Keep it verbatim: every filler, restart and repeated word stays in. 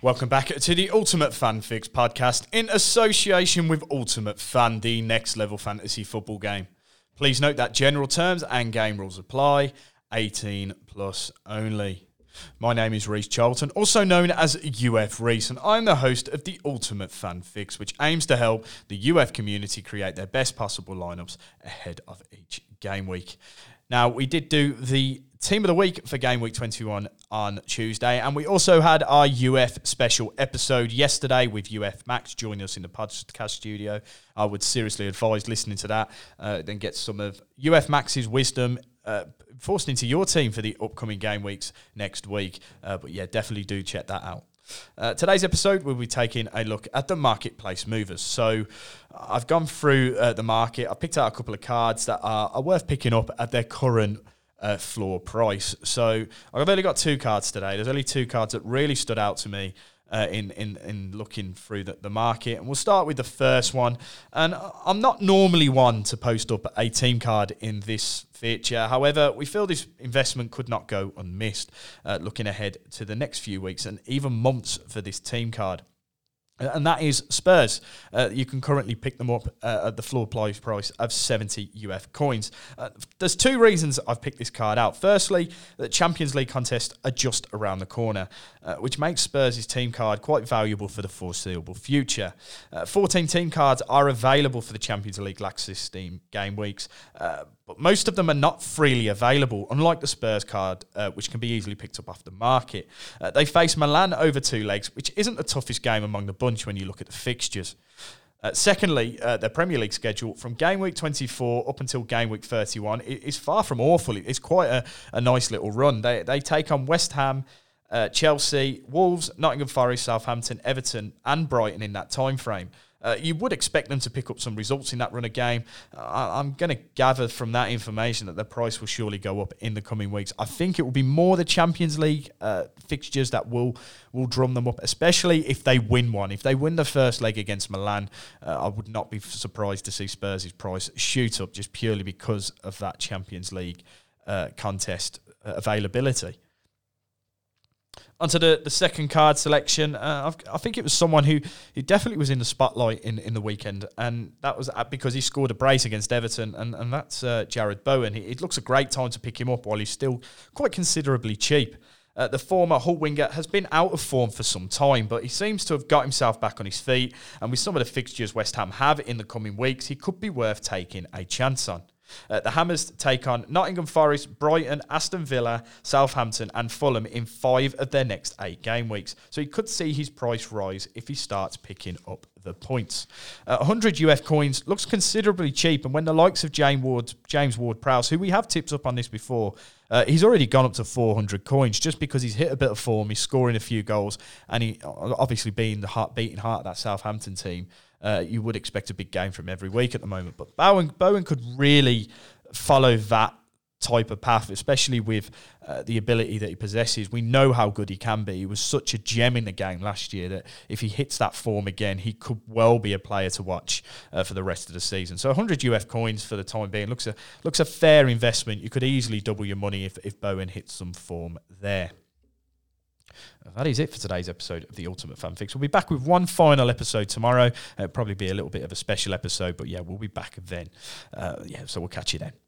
Welcome back to the Ultimate Fan Fix podcast in association with Ultimate Fan, the next level fantasy football game. Please note that general terms and game rules apply, eighteen plus only. My name is Reece Charlton, also known as U F Reece, and I'm the host of the Ultimate Fan Fix, which aims to help the U F community create their best possible lineups ahead of each game week. Now, we did do the Team of the Week for Game Week twenty-one on Tuesday, and we also had our U F special episode yesterday with U F Max joining us in the podcast studio. I would seriously advise listening to that, uh, then get some of U F Max's wisdom Uh, forced into your team for the upcoming game weeks next week. Uh, but yeah, definitely do check that out. Uh, today's episode, we'll be taking a look at the Marketplace Movers. So I've gone through uh, the market. I picked out a couple of cards that are, are worth picking up at their current uh, floor price. So I've only got two cards today. There's only two cards that really stood out to me Uh, in, in, in looking through the, the market. And we'll start with the first one. And I'm not normally one to post up a team card in this feature. However, we feel this investment could not go unmissed, uh, looking ahead to the next few weeks and even months for this team card. And that is Spurs. Uh, you can currently pick them up uh, at the floor price of seventy U F coins. Uh, there's two reasons I've picked this card out. Firstly, the Champions League contests are just around the corner, uh, which makes Spurs' team card quite valuable for the foreseeable future. Uh, fourteen team cards are available for the Champions League last sixteen game weeks, uh, but most of them are not freely available, unlike the Spurs card, uh, which can be easily picked up off the market. Uh, they face Milan over two legs, which isn't the toughest game among the bunch when you look at the fixtures. Uh, secondly, uh, their Premier League schedule from game week twenty-four up until game week thirty-one is far from awful. It's quite a, a nice little run. They, they take on West Ham, uh, Chelsea, Wolves, Nottingham Forest, Southampton, Everton and Brighton in that time frame. Uh, you would expect them to pick up some results in that run of game. Uh, I'm going to gather from that information that their price will surely go up in the coming weeks. I think it will be more the Champions League uh, fixtures that will will drum them up, especially if they win one. If they win the first leg against Milan, uh, I would not be surprised to see Spurs' price shoot up just purely because of that Champions League uh, contest availability. Onto the, the second card selection, uh, I've, I think it was someone who, who definitely was in the spotlight in, in the weekend, and that was because he scored a brace against Everton, and, and that's uh, Jared Bowen. He, it looks a great time to pick him up while he's still quite considerably cheap. Uh, the former Hull winger has been out of form for some time, but he seems to have got himself back on his feet, and with some of the fixtures West Ham have in the coming weeks, he could be worth taking a chance on. Uh, the Hammers take on Nottingham Forest, Brighton, Aston Villa, Southampton and Fulham in five of their next eight game weeks. So he could see his price rise if he starts picking up the points. Uh, one hundred U F coins looks considerably cheap, and when the likes of James Ward, James Ward-Prowse, who we have tipped up on this before, uh, he's already gone up to four hundred coins just because he's hit a bit of form, he's scoring a few goals, and he obviously being the heart, beating heart of that Southampton team. Uh, you would expect a big game from every week at the moment. But Bowen, Bowen could really follow that type of path, especially with uh, the ability that he possesses. We know how good he can be. He was such a gem in the game last year that if he hits that form again, he could well be a player to watch uh, for the rest of the season. So one hundred U F coins for the time being looks a, looks a fair investment. You could easily double your money if, if Bowen hits some form there. That is it for today's episode of the Ultimate Fan Fix. We'll be back with one final episode tomorrow. It'll probably be a little bit of a special episode, but yeah, we'll be back then. Uh, yeah, so we'll catch you then.